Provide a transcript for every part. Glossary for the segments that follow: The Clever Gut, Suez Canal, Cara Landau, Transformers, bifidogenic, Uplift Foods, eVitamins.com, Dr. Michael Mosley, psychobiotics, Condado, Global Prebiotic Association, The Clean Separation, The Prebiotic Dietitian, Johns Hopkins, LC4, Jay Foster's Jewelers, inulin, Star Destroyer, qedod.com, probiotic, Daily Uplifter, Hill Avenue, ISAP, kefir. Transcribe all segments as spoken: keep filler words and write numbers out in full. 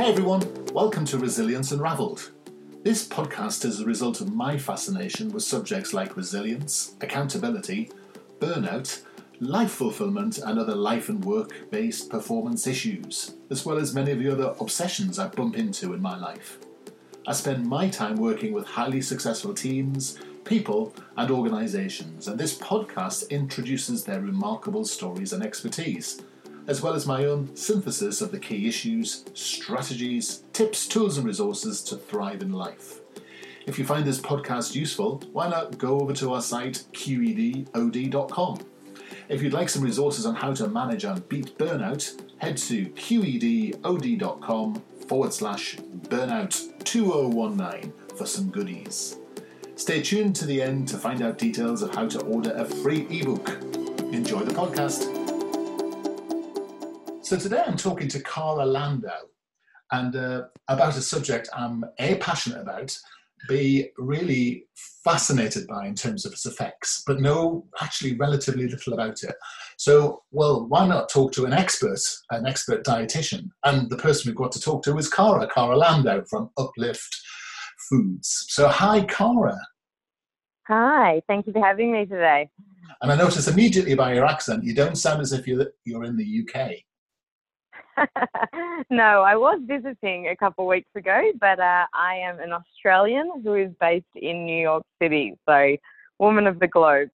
Hey everyone, welcome to Resilience Unraveled. This podcast is the result of my fascination with subjects like resilience, accountability, burnout, life fulfillment and other life and work-based performance issues, as well as many of the other obsessions I bump into in my life. I spend my time working with highly successful teams, people and organisations, and this podcast introduces their remarkable stories and expertise, as well as my own synthesis of the key issues, strategies, tips, tools and resources to thrive in life. If you find this podcast useful, why not go over to our site qedod dot com. If you'd like some resources on how to manage and beat burnout, head to qedod.com forward slash burnout 2019 for some goodies. Stay tuned to the end to find out details of how to order a free ebook. Enjoy the podcast. So today I'm talking to Cara Landau and uh, about a subject I'm A, passionate about, B, really fascinated by in terms of its effects, but know actually relatively little about it. So, well, why not talk to an expert, an expert dietitian? And the person we've got to talk to is Cara, Cara Landau from Uplift Foods. So hi, Cara. Hi, thank you for having me today. And I noticed immediately by your accent, you don't sound as if you're, you're in the U K. No, I was visiting a couple of weeks ago, but uh, I am an Australian who is based in New York City, so woman of the globe.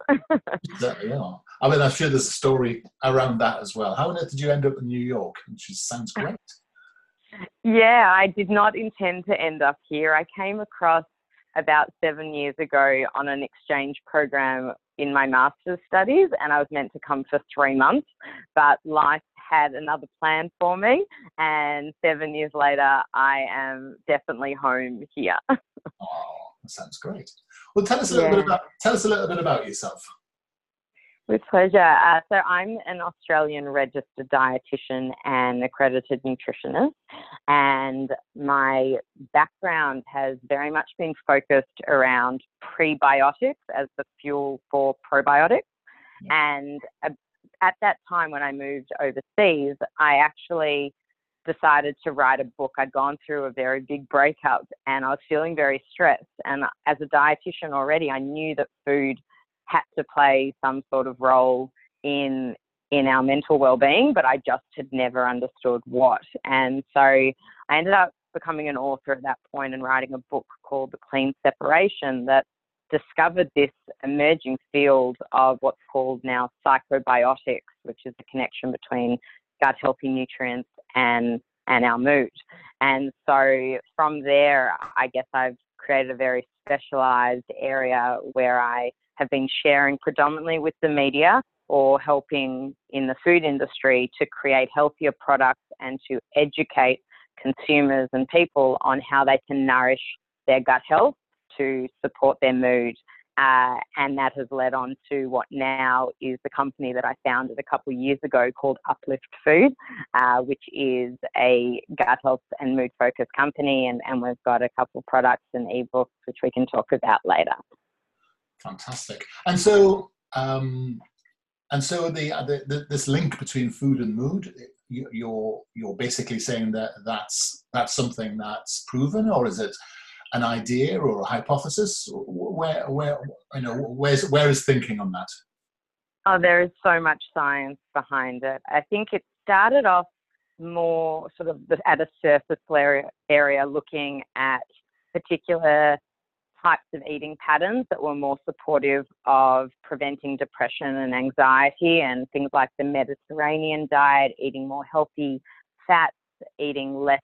Exactly. Are. I mean, I'm sure there's a story around that as well. How on earth did you end up in New York? Which sounds great. Yeah, I did not intend to end up here. I came across about seven years ago on an exchange program in my master's studies, and I was meant to come for three months, but life had another plan for me, and seven years later I am definitely home here. Oh, that sounds great. Well, tell us a little yeah. bit about tell us a little bit about yourself. With pleasure. Uh, so I'm an Australian registered dietitian and accredited nutritionist, and my background has very much been focused around prebiotics as the fuel for probiotics. Yeah. And a At that time when I moved overseas, I actually decided to write a book. I'd gone through a very big breakup and I was feeling very stressed. And as a dietitian already, I knew that food had to play some sort of role in in our mental well-being, but I just had never understood what. And so I ended up becoming an author at that point and writing a book called The Clean Separation that discovered this emerging field of what's called now psychobiotics, which is the connection between gut healthy nutrients and and our mood. And so from there, I guess I've created a very specialized area where I have been sharing predominantly with the media or helping in the food industry to create healthier products and to educate consumers and people on how they can nourish their gut health to support their mood, uh, and that has led on to what now is the company that I founded a couple of years ago called Uplift Food, uh, which is a gut health and mood focused company, and, and we've got a couple of products and ebooks which we can talk about later. Fantastic. And so, um, and so the, the, the this link between food and mood, you, you're you're basically saying that that's that's something that's proven, or is it an idea or a hypothesis? Where, where, you know, where's where is thinking on that? Oh, there is so much science behind it. I think it started off more sort of at a surface area, looking at particular types of eating patterns that were more supportive of preventing depression and anxiety, and things like the Mediterranean diet, eating more healthy fats, eating less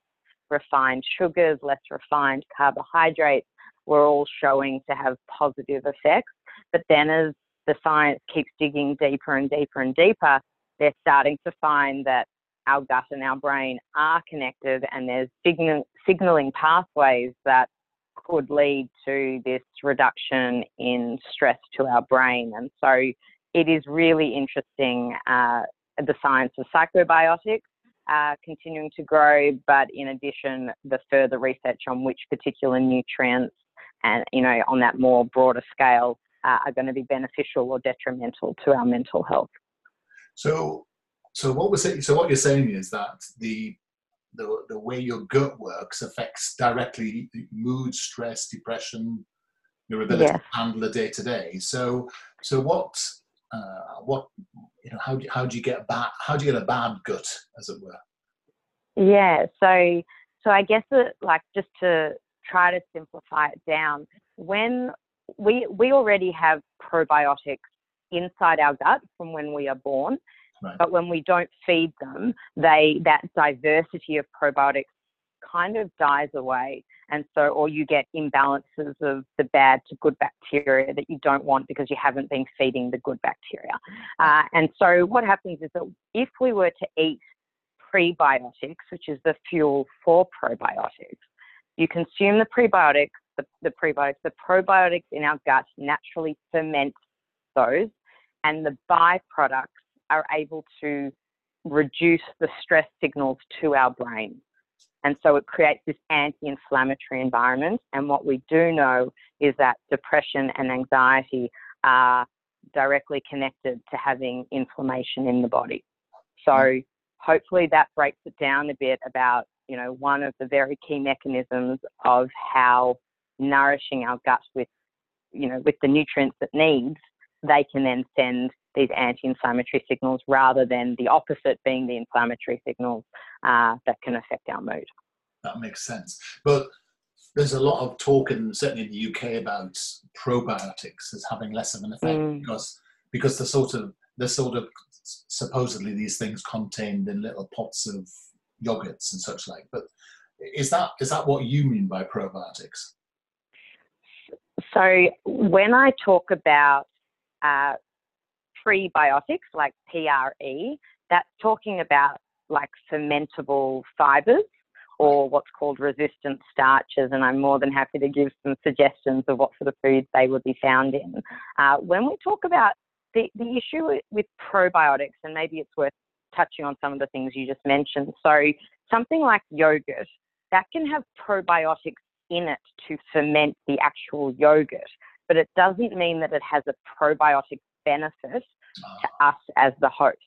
refined sugars, less refined carbohydrates, were all showing to have positive effects. But then as the science keeps digging deeper and deeper and deeper, they're starting to find that our gut and our brain are connected, and there's signal, signaling pathways that could lead to this reduction in stress to our brain. And so it is really interesting, uh, the science of psychobiotics, Uh, continuing to grow, but in addition, the further research on which particular nutrients and, you know, on that more broader scale uh, are going to be beneficial or detrimental to our mental health. So, so what we're saying, so what you're saying is that the the, the way your gut works affects directly mood, stress, depression, your ability yeah. to handle the day to day. So, so what, uh, what, you know, how do how do you get bad? How do you get a bad gut, as it were? Yeah. So, so I guess it, like just to try to simplify it down. When we we already have probiotics inside our gut from when we are born, right. but when we don't feed them, they that diversity of probiotics kind of dies away. And so, or you get imbalances of the bad to good bacteria that you don't want because you haven't been feeding the good bacteria. Uh, and so what happens is that if we were to eat prebiotics, which is the fuel for probiotics, you consume the prebiotics, the, the prebiotics, the probiotics in our gut naturally ferment those, and the byproducts are able to reduce the stress signals to our brain. And so it creates this anti-inflammatory environment. And what we do know is that depression and anxiety are directly connected to having inflammation in the body. So hopefully that breaks it down a bit about, you know, one of the very key mechanisms of how nourishing our gut with, you know, with the nutrients it needs, they can then send these anti-inflammatory signals rather than the opposite being the inflammatory signals uh, that can affect our mood. That makes sense. But there's a lot of talk, in, certainly in the U K, about probiotics as having less of an effect mm. because because they're sort of, they're sort of supposedly these things contained in little pots of yogurts and such like. But is that is that what you mean by probiotics? So when I talk about uh, prebiotics, like P R E, that's talking about like fermentable fibres or what's called resistant starches, and I'm more than happy to give some suggestions of what sort of foods they would be found in. Uh, when we talk about the, the issue with probiotics, and maybe it's worth touching on some of the things you just mentioned. So something like yogurt, that can have probiotics in it to ferment the actual yogurt, but it doesn't mean that it has a probiotic benefit to us as the host,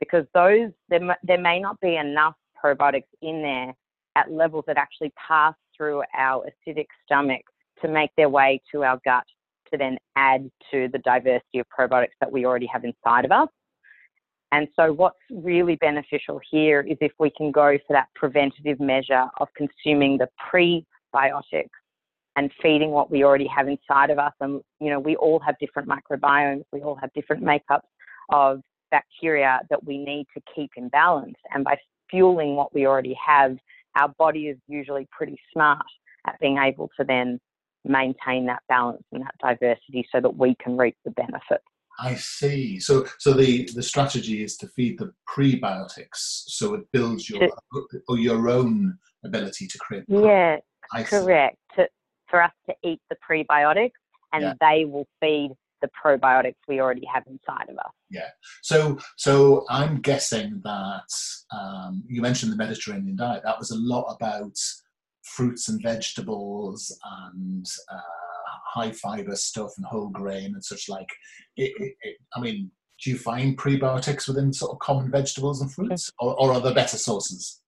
because those there, there may not be enough probiotics in there at levels that actually pass through our acidic stomach to make their way to our gut to then add to the diversity of probiotics that we already have inside of us. And so what's really beneficial here is if we can go for that preventative measure of consuming the prebiotics and feeding what we already have inside of us. And, you know, we all have different microbiomes. We all have different makeups of bacteria that we need to keep in balance. And by fueling what we already have, our body is usually pretty smart at being able to then maintain that balance and that diversity so that we can reap the benefits. I see. So so the, the strategy is to feed the prebiotics, so it builds your to, or your own ability to create. Yeah, I correct. To, for us to eat the prebiotics, and yeah. they will feed the probiotics we already have inside of us. Yeah. So so I'm guessing that um, you mentioned the Mediterranean diet. That was a lot about fruits and vegetables and uh, high fiber stuff and whole grain and such like. It, it, it, I mean, do you find prebiotics within sort of common vegetables and fruits, or, or are there better sources?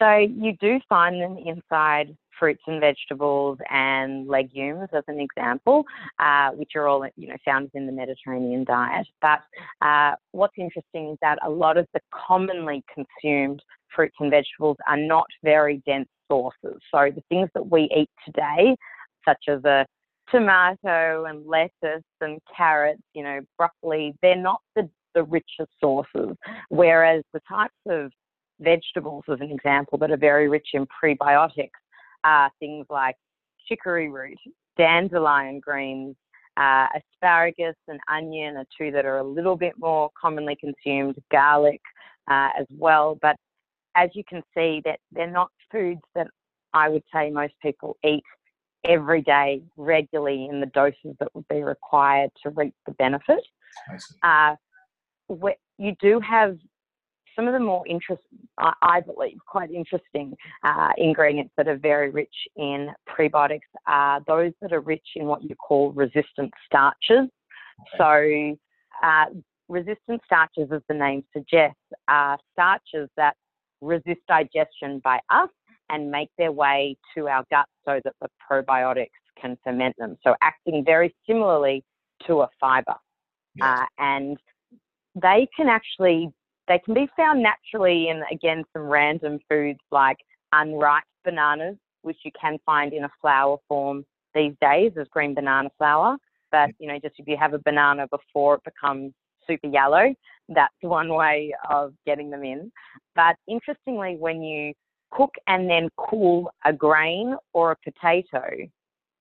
So you do find them inside fruits and vegetables and legumes, as an example, uh, which are all, you know, found in the Mediterranean diet. But uh, what's interesting is that a lot of the commonly consumed fruits and vegetables are not very dense sources. So the things that we eat today, such as a tomato and lettuce and carrots, you know, broccoli, they're not the, the richest sources. Whereas the types of vegetables, as an example, that are very rich in prebiotics are things like chicory root, dandelion greens, uh, asparagus and onion are two that are a little bit more commonly consumed, garlic uh, as well. But as you can see, that they're not foods that I would say most people eat every day regularly in the doses that would be required to reap the benefit. Uh, you do have some of the more interest, I believe, quite interesting uh, ingredients that are very rich in prebiotics are those that are rich in what you call resistant starches. Okay. So uh, resistant starches, as the name suggests, are starches that resist digestion by us and make their way to our gut so that the probiotics can ferment them. So acting very similarly to a fiber. Yes. Uh, and they can actually, they can be found naturally in, again, some random foods like unripe bananas, which you can find in a flour form these days as green banana flour. But, you know, just if you have a banana before it becomes super yellow, that's one way of getting them in. But interestingly, when you cook and then cool a grain or a potato,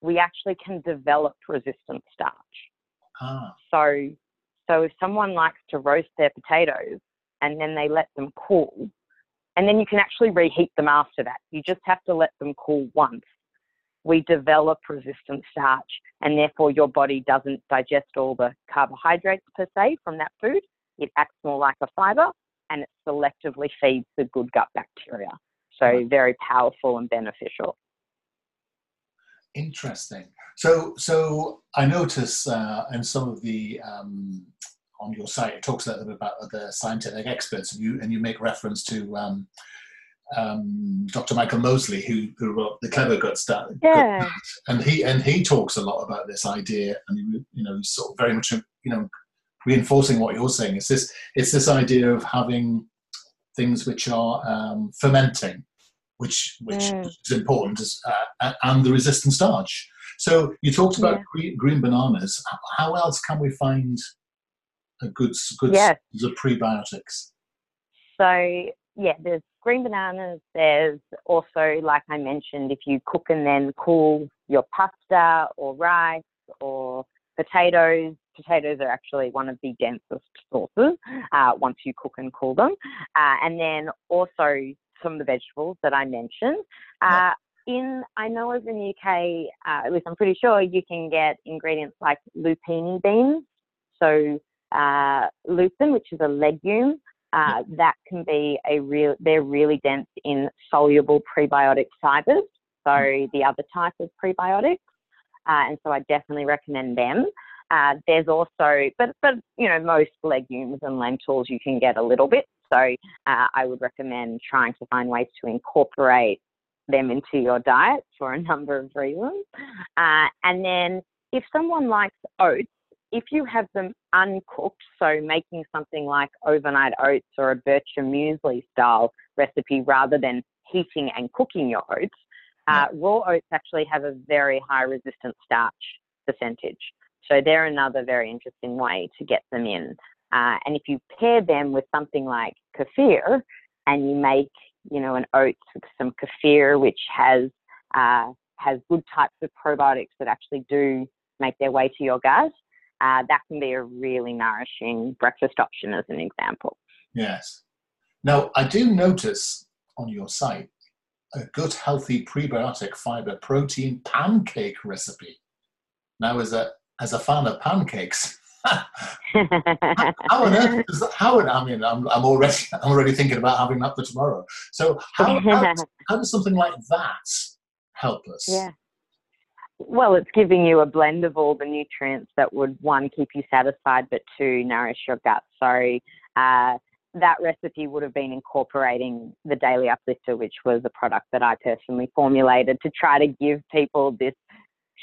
we actually can develop resistant starch. Ah. So, so if someone likes to roast their potatoes and then they let them cool, and then you can actually reheat them after that. You just have to let them cool once. We develop resistant starch, and therefore your body doesn't digest all the carbohydrates per se from that food. It acts more like a fiber, and it selectively feeds the good gut bacteria. So very powerful and beneficial. Interesting. So, so I notice uh, in some of the um, on your site, it talks a little bit about the scientific experts, and you and you make reference to um, um, Doctor Michael Mosley, who, who wrote The Clever Gut, yeah. Gut, and he and he talks a lot about this idea, and you know, sort of very much you know reinforcing what you're saying. It's this it's this idea of having things which are um, fermenting, which which mm. is important, uh, and the resistant starch. So you talked about yeah. green, green bananas. How else can we find a good good yes. source of prebiotics? So yeah, there's green bananas. There's also, like I mentioned, if you cook and then cool your pasta or rice or potatoes. Potatoes are actually one of the densest sources uh, once you cook and cool them. Uh, and then also some of the vegetables that I mentioned. Uh, in, I know over in the U K, uh, at least I'm pretty sure, you can get ingredients like lupini beans. So uh, lupin, which is a legume, uh, that can be a real, they're really dense in soluble prebiotic fibers. So the other type of prebiotics. Uh, and so I definitely recommend them. Uh, there's also, but, but, you know, most legumes and lentils you can get a little bit. So uh, I would recommend trying to find ways to incorporate them into your diet for a number of reasons. Uh, and then if someone likes oats, if you have them uncooked, so making something like overnight oats or a bircher muesli style recipe rather than heating and cooking your oats, uh, raw oats actually have a very high resistant starch percentage. So they're another very interesting way to get them in. Uh, and if you pair them with something like kefir and you make, you know, an oats with some kefir, which has uh, has good types of probiotics that actually do make their way to your gut, uh, that can be a really nourishing breakfast option as an example. Yes. Now, I do notice on your site a gut healthy prebiotic fiber protein pancake recipe. Now, is that as a fan of pancakes, how, how on earth does that, how, I mean, I'm, I'm already, I'm already thinking about having that for tomorrow. So how, how, how does something like that help us? Yeah. Well, it's giving you a blend of all the nutrients that would, one, keep you satisfied, but two, nourish your gut. So uh, that recipe would have been incorporating the Daily Uplifter, which was a product that I personally formulated to try to give people this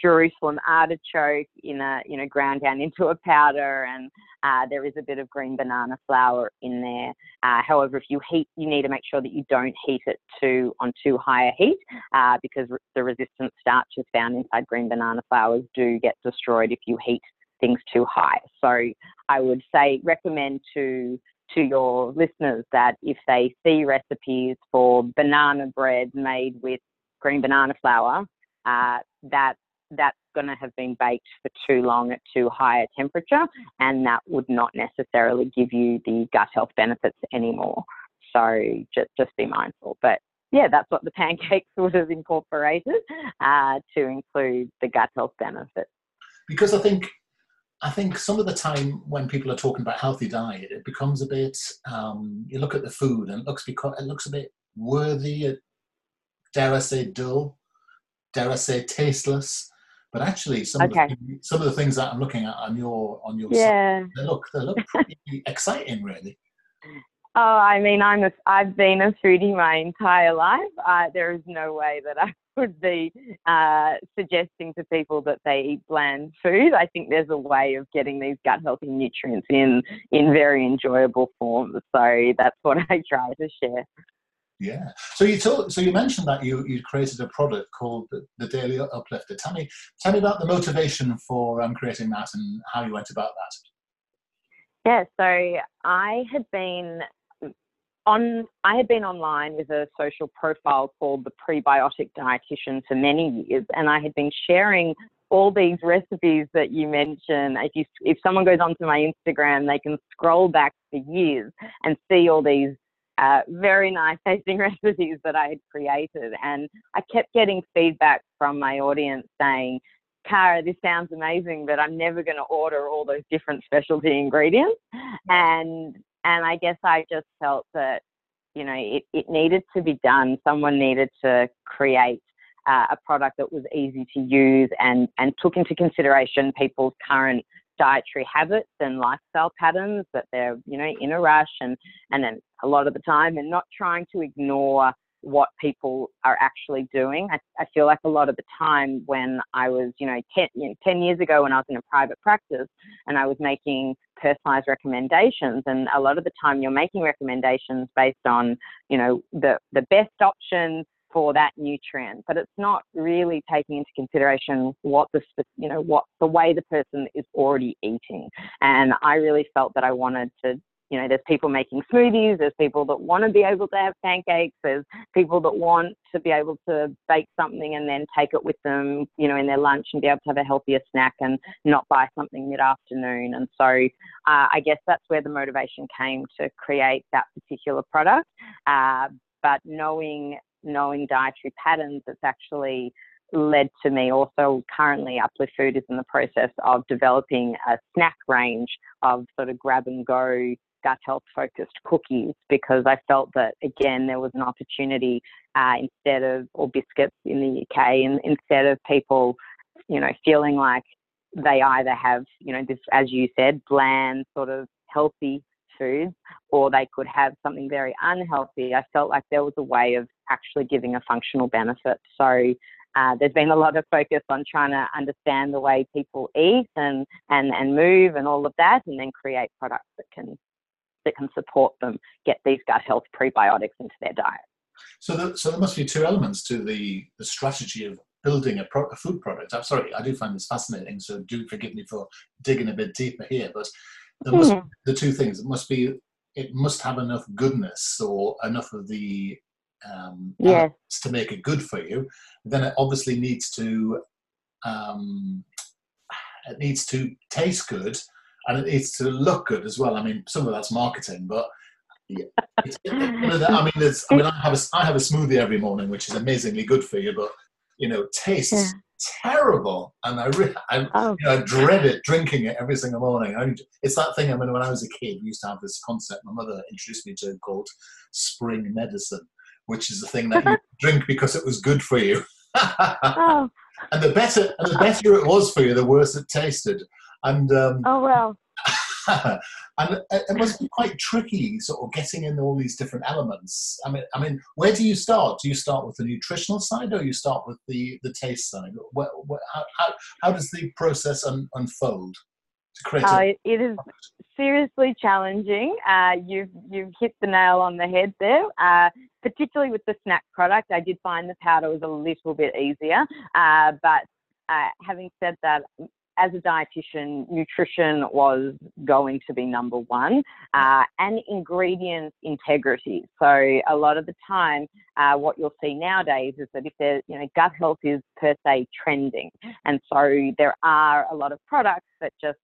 Jerusalem artichoke in a, you know, ground down into a powder, and uh, there is a bit of green banana flour in there. Uh, however, if you heat, you need to make sure that you don't heat it too on too high a heat uh, because the resistant starches found inside green banana flours do get destroyed if you heat things too high. So I would say recommend to to your listeners that if they see recipes for banana bread made with green banana flour, uh, that that's going to have been baked for too long at too high a temperature, and that would not necessarily give you the gut health benefits anymore. So just, just be mindful. But yeah, that's what the pancakes would have incorporated uh, to include the gut health benefits. Because I think, I think some of the time when people are talking about healthy diet, it becomes a bit, um, you look at the food and it looks, because it looks a bit worthy, dare I say dull, dare I say tasteless. But actually, some, okay. of the things, some of the things that I'm looking at on your on your yeah. site, they look they look pretty exciting, really. Oh, I mean, I'm a, I've been a foodie my entire life. Uh, there is no way that I would be uh, suggesting to people that they eat bland food. I think there's a way of getting these gut healthy nutrients in in very enjoyable forms. So that's what I try to share. Yeah. So you told, so you mentioned that you you created a product called the, the Daily Uplifter. Tell me, tell me about the motivation for um, creating that and how you went about that. Yeah. So I had been. On, I had been online with a social profile called The Prebiotic Dietitian for many years, and I had been sharing all these recipes that you mentioned. If, you, if someone goes onto my Instagram, they can scroll back for years and see all these uh, very nice tasting recipes that I had created. And I kept getting feedback from my audience saying, Cara, this sounds amazing, but I'm never going to order all those different specialty ingredients. And And I guess I just felt that, you know, it, it needed to be done. Someone needed to create uh, a product that was easy to use and, and took into consideration people's current dietary habits and lifestyle patterns, that they're, you know, in a rush and, and then a lot of the time, and not trying to ignore what people are actually doing. I, I feel like a lot of the time when I was, you know, ten, you know, ten years ago when I was in a private practice and I was making personalized recommendations, and a lot of the time you're making recommendations based on, you know, the, the best option for that nutrient, but it's not really taking into consideration what the, you know, what the way the person is already eating. And I really felt that I wanted to, you know, there's people making smoothies, there's people that want to be able to have pancakes, there's people that want to be able to bake something and then take it with them, you know, in their lunch and be able to have a healthier snack and not buy something mid-afternoon. And so uh, I guess that's where the motivation came to create that particular product. Uh, but knowing, knowing dietary patterns, it's actually led to me also currently Uplift Food is in the process of developing a snack range of sort of grab and go gut health focused cookies, because I felt that again there was an opportunity uh, instead of, or biscuits in the U K, and instead of people, you know, feeling like they either have, you know, this, as you said, bland sort of healthy foods, or they could have something very unhealthy. I felt like there was a way of actually giving a functional benefit. So Uh, there's been a lot of focus on trying to understand the way people eat and, and, and move and all of that, and then create products that can that can support them, get these gut health prebiotics into their diet. So, the, so there must be two elements to the, the strategy of building a, pro, a food product. I'm sorry, I do find this fascinating, so do forgive me for digging a bit deeper here. But there must mm-hmm. be the two things. It must be it must have enough goodness or enough of the Um, yes. to make it good for you, then it obviously needs to um, it needs to taste good, and it needs to look good as well. I mean, some of that's marketing, but yeah. it's, it, I mean, there's, I mean, I have a, I have a smoothie every morning, which is amazingly good for you, but you know, tastes yeah. terrible, and I, re- I, oh. you know, I dread it drinking it every single morning. I mean, it's that thing. I mean, when I was a kid, we used to have this concept my mother introduced me to called spring medicine, which is the thing that you drink because it was good for you. oh. And the better and the better it was for you, the worse it tasted. And um, Oh, well. and it, it must be quite tricky sort of getting in all these different elements. I mean, I mean, where do you start? Do you start with the nutritional side, or you start with the, the taste side? Where, where, how, how, how does the process un, unfold? Uh, it is seriously challenging. Uh, you've you've hit the nail on the head there. Uh, particularly with the snack product, I did find the powder was a little bit easier. Uh, but uh, having said that, as a dietitian, nutrition was going to be number one, uh, and ingredient integrity. So a lot of the time, uh, what you'll see nowadays is that if there, you know, gut health is per se trending, and so there are a lot of products that just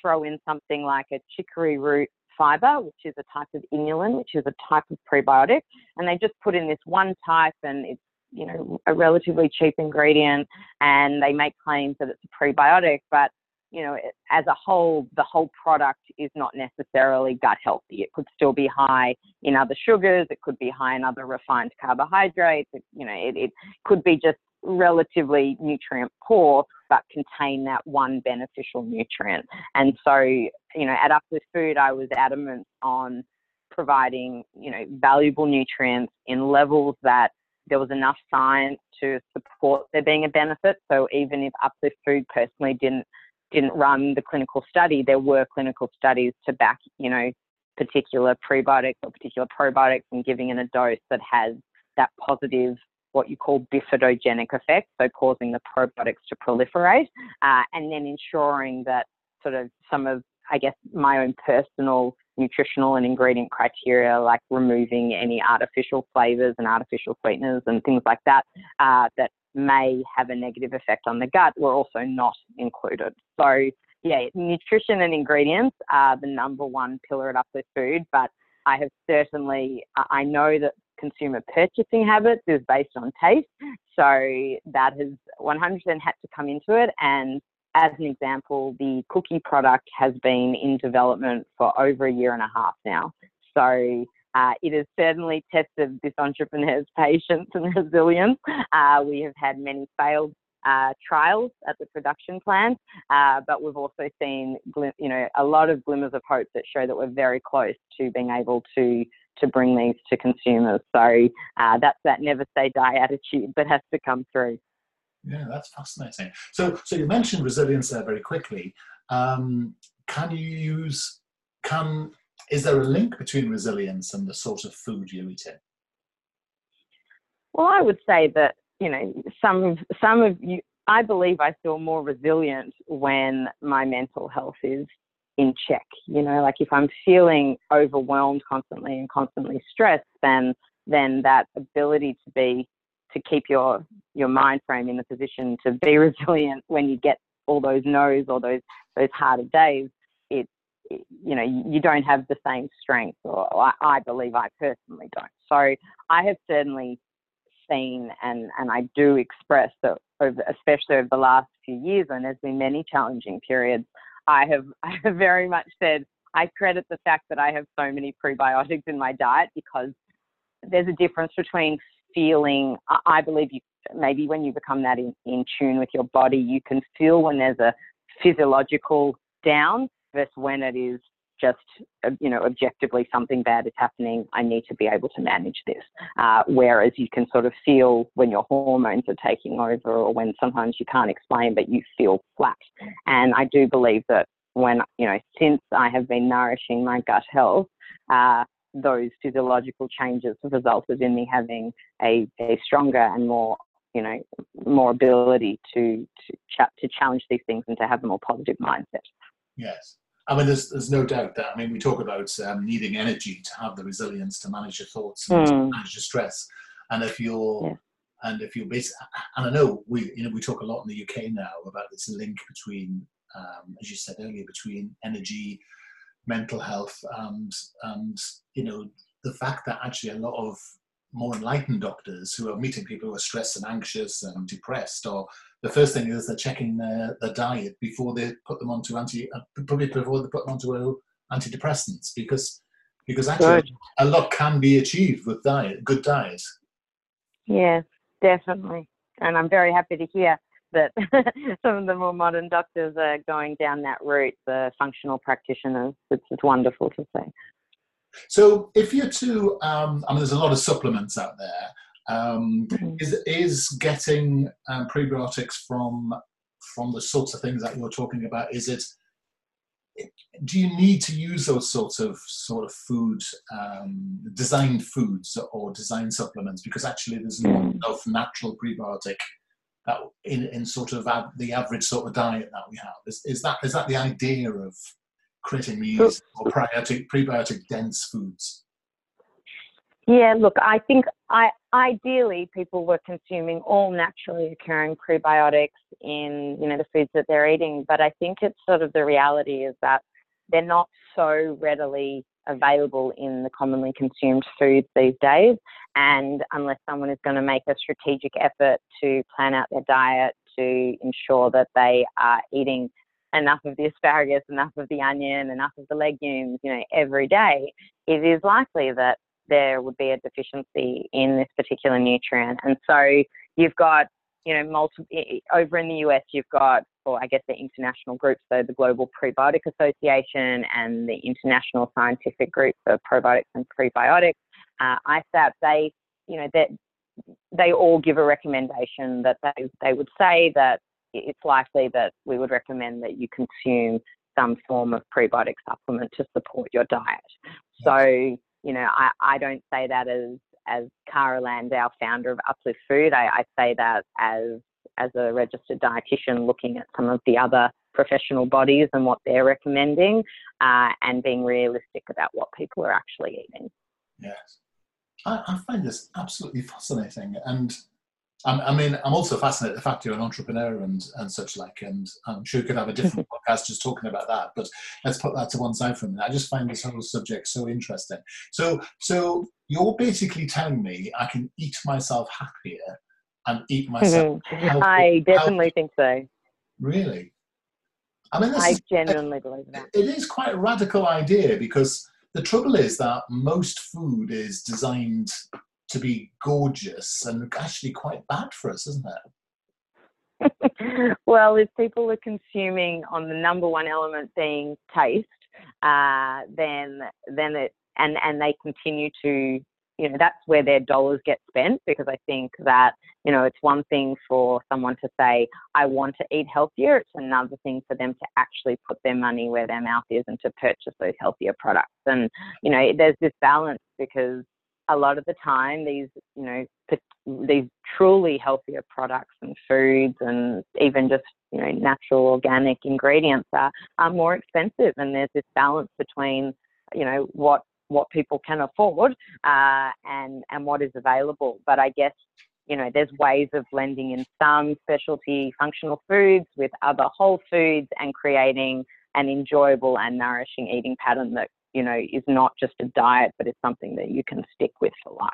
throw in something like a chicory root fibre, which is a type of inulin, which is a type of prebiotic, and they just put in this one type, and it's, you know, a relatively cheap ingredient, and they make claims that it's a prebiotic, but, you know, as a whole, the whole product is not necessarily gut healthy. It could still be high in other sugars, it could be high in other refined carbohydrates, it, you know, it, it could be just relatively nutrient poor, but contain that one beneficial nutrient. And so, you know, at Uplift Food, I was adamant on providing, you know, valuable nutrients in levels that there was enough science to support there being a benefit. So even if Uplift Food personally didn't didn't run the clinical study, there were clinical studies to back, you know, particular prebiotics or particular probiotics and giving it a dose that has that positive, what you call bifidogenic effect, so causing the probiotics to proliferate, uh, and then ensuring that sort of some of, I guess, my own personal nutritional and ingredient criteria, like removing any artificial flavors and artificial sweeteners and things like that, uh, that may have a negative effect on the gut, were also not included. So yeah, nutrition and ingredients are the number one pillar at Uplift Food, but I have certainly, I know that consumer purchasing habits is based on taste. So that has one hundred percent had to come into it. And as an example, the cookie product has been in development for over a year and a half now. So uh, it has certainly tested this entrepreneur's patience and resilience. Uh, we have had many failed uh, trials at the production plant, uh, but we've also seen, you know, a lot of glimmers of hope that show that we're very close to being able to to bring these to consumers. So uh, that's that never say die attitude that has to come through. Yeah, that's fascinating. So, so you mentioned resilience there very quickly. Um, can you use? Can is there a link between resilience and the sort of food you eat in? Well, I would say that, you know, some of some of you, I believe I feel more resilient when my mental health is in check. You know, like if I'm feeling overwhelmed constantly and constantly stressed, then then that ability to be to keep your your mind frame in the position to be resilient when you get all those no's or those those harder days, it, it you know, you don't have the same strength, or, or I, I believe I personally don't. So I have certainly seen and and I do express that, over, especially over the last few years, and there's been many challenging periods, I have, I have very much said I credit the fact that I have so many prebiotics in my diet, because there's a difference between feeling, I believe you, maybe when you become that in, in tune with your body, you can feel when there's a physiological down versus when it is just, you know, objectively something bad is happening, I need to be able to manage this. Uh, whereas you can sort of feel when your hormones are taking over, or when sometimes you can't explain, but you feel flat. And I do believe that when, you know, since I have been nourishing my gut health, uh, those physiological changes have resulted in me having a, a stronger and more, you know, more ability to to, ch- to challenge these things and to have a more positive mindset. Yes. I mean, there's there's no doubt that, I mean, we talk about um, needing energy to have the resilience to manage your thoughts and mm. to manage your stress. And if you're, yeah. and if you're based, and I know we, you know, we talk a lot in the U K now about this link between, um, as you said earlier, between energy, mental health, and and you know, the fact that actually a lot of more enlightened doctors who are meeting people who are stressed and anxious and depressed, or the first thing is they're checking their, their diet before they put them onto anti probably before they put them onto antidepressants, because because actually good. a lot can be achieved with diet, good diet. Yes, definitely, and I'm very happy to hear that some of the more modern doctors are going down that route, the functional practitioners. It's, it's wonderful to see. So if you're to, um, I mean, there's a lot of supplements out there. Um, mm-hmm. is, is getting um, prebiotics from from the sorts of things that you're talking about, is it, do you need to use those sorts of sort of food, um, designed foods or designed supplements? Because actually there's not mm-hmm. enough natural prebiotic that in, in sort of ad, the average sort of diet that we have. Is, is that is that the idea of creating these or prebiotic, prebiotic dense foods? Yeah, look, I think I ideally people were consuming all naturally occurring prebiotics in, you know, the foods that they're eating, but I think it's sort of the reality is that they're not so readily available in the commonly consumed foods these days, and unless someone is going to make a strategic effort to plan out their diet to ensure that they are eating enough of the asparagus, enough of the onion, enough of the legumes, you know, every day, it is likely that there would be a deficiency in this particular nutrient. And so you've got you know, multiple, over in the U S, you've got, or I guess the international groups, so the Global Prebiotic Association and the International Scientific Group for Probiotics and Prebiotics, uh, I S A P, they, you know, that they, they all give a recommendation that they, they would say that it's likely that we would recommend that you consume some form of prebiotic supplement to support your diet. Yes. So, you know, I, I don't say that as, as Cara Landau, founder of Uplift Food. I, I say that as as a registered dietitian looking at some of the other professional bodies and what they're recommending, uh, and being realistic about what people are actually eating. Yes. I, I find this absolutely fascinating. And I'm, I mean, I'm also fascinated at the fact you're an entrepreneur and, and such like, and I'm sure you could have a different podcast just talking about that, but let's put that to one side for a minute. I just find this whole subject so interesting. So, so you're basically telling me I can eat myself happier and eat myself mm-hmm. healthy. I definitely healthy. think so. Really? I mean, I genuinely is, believe that. It is quite a radical idea, because the trouble is that most food is designed to be gorgeous and actually quite bad for us, isn't it? Well, if people are consuming on the number one element being taste, uh, then then it and and they continue to, you know, that's where their dollars get spent, because I think that, you know, it's one thing for someone to say, I want to eat healthier. It's another thing for them to actually put their money where their mouth is and to purchase those healthier products. And, you know, there's this balance, because a lot of the time these, you know, these truly healthier products and foods and even just, you know, natural organic ingredients are, are more expensive. And there's this balance between, you know, what, what people can afford uh, and and what is available. But I guess, you know, there's ways of blending in some specialty functional foods with other whole foods and creating an enjoyable and nourishing eating pattern that, you know, is not just a diet, but it's something that you can stick with for life.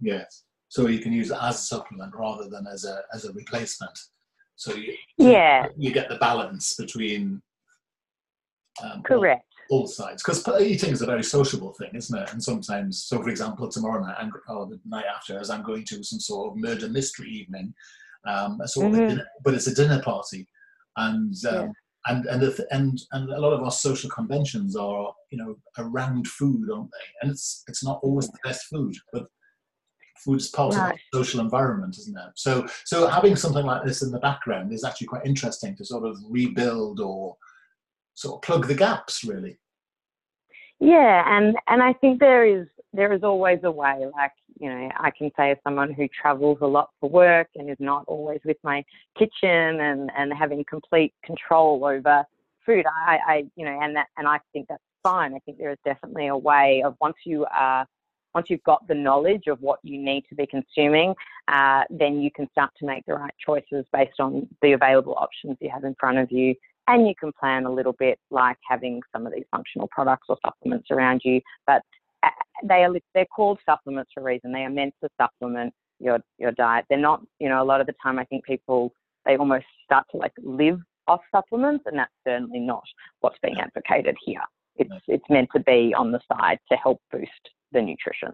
Yes. So you can use it as a supplement rather than as a as a replacement. So you, yeah. you get the balance between um, correct. all sides, because eating is a very sociable thing, isn't it? And sometimes, so for example, tomorrow night and or the night after, as I'm going to some sort of murder mystery evening, um, sort mm-hmm. of dinner, but it's a dinner party, and um, yeah. and and, the th- and and a lot of our social conventions are, you know, around food, aren't they? And it's it's not always the best food, but food is part right. of the social environment, isn't it? So so having something like this in the background is actually quite interesting to sort of rebuild or sort of plug the gaps, really. Yeah, and and I think there is there is always a way. Like, you know, I can say as someone who travels a lot for work and is not always with my kitchen and, and having complete control over food, I, I you know, and that and I think that's fine. I think there is definitely a way of once you are once you've got the knowledge of what you need to be consuming, uh, then you can start to make the right choices based on the available options you have in front of you. And you can plan a little bit, like having some of these functional products or supplements around you. But they are, they're called supplements for a reason. They are meant to supplement your, your diet. They're not, you know, a lot of the time I think people, they almost start to like live off supplements, and that's certainly not what's being advocated here. It's, it's meant to be on the side to help boost the nutrition.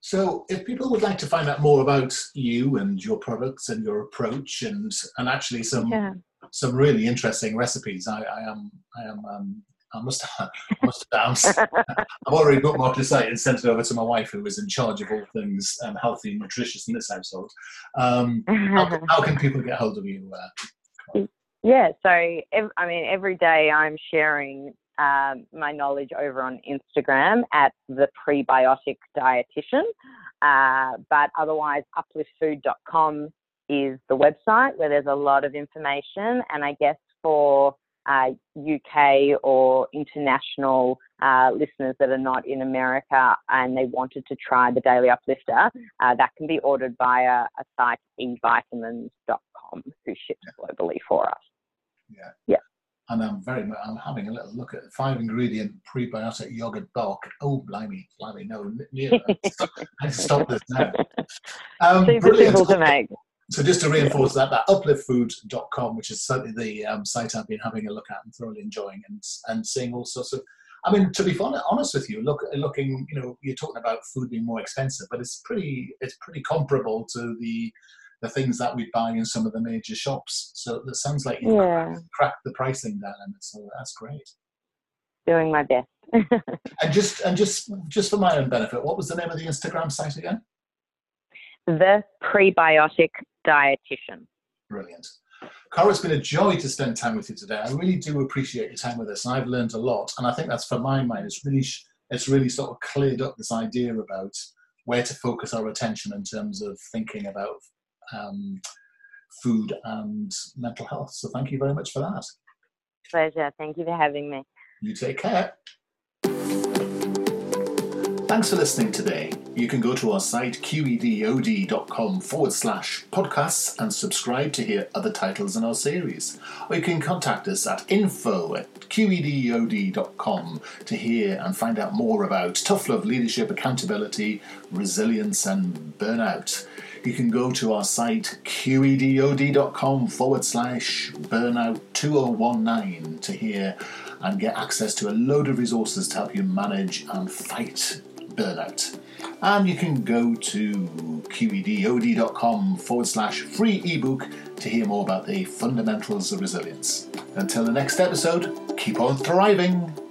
So if people would like to find out more about you and your products and your approach and, and actually some... Yeah. some really interesting recipes. I, I am, I am, um, I must, I must announce. I've already bookmarked the site and sent it over to my wife, who is in charge of all things um, healthy and nutritious in this household. Um, how, how can people get hold of you? Uh, yeah, so ev- I mean, every day I'm sharing um, my knowledge over on Instagram at The Prebiotic Dietitian, uh, but otherwise, uplift food dot com is the website where there's a lot of information. And I guess for uh, U K or international uh, listeners that are not in America and they wanted to try the Daily Uplifter, uh, that can be ordered via a site, e vitamins dot com, who ships globally for us. Yeah. Yeah. And I'm very much, I'm having a little look at five ingredient prebiotic yogurt bulk. Oh, blimey, blimey, no. Yeah, I stop this now. Um, Super simple to make. So just to reinforce that, that uplift food dot com, which is certainly the um, site I've been having a look at and thoroughly enjoying and and seeing all sorts of, I mean, to be honest with you, look, looking, you know, you're talking about food being more expensive, but it's pretty, it's pretty comparable to the the things that we buy in some of the major shops. So that sounds like you've yeah. cracked the pricing dilemma. So that's great. Doing my best. and just and just just for my own benefit, what was the name of the Instagram site again? The Prebiotic Dietitian. Brilliant. Cara, it's been a joy to spend time with you today. I really do appreciate your time with us, and I've learned a lot. And I think that's for my mind. It's really it's really sort of cleared up this idea about where to focus our attention in terms of thinking about um, food and mental health. So thank you very much for that. Pleasure. Thank you for having me. You take care. Thanks for listening today. You can go to our site qedod.com forward slash podcasts and subscribe to hear other titles in our series. Or you can contact us at info at qedod.com to hear and find out more about tough love, leadership, accountability, resilience and burnout. You can go to our site qedod.com forward slash burnout 2019 to hear and get access to a load of resources to help you manage and fight burnout. And you can go to qedod.com forward slash free ebook to hear more about the fundamentals of resilience. Until the next episode, keep on thriving.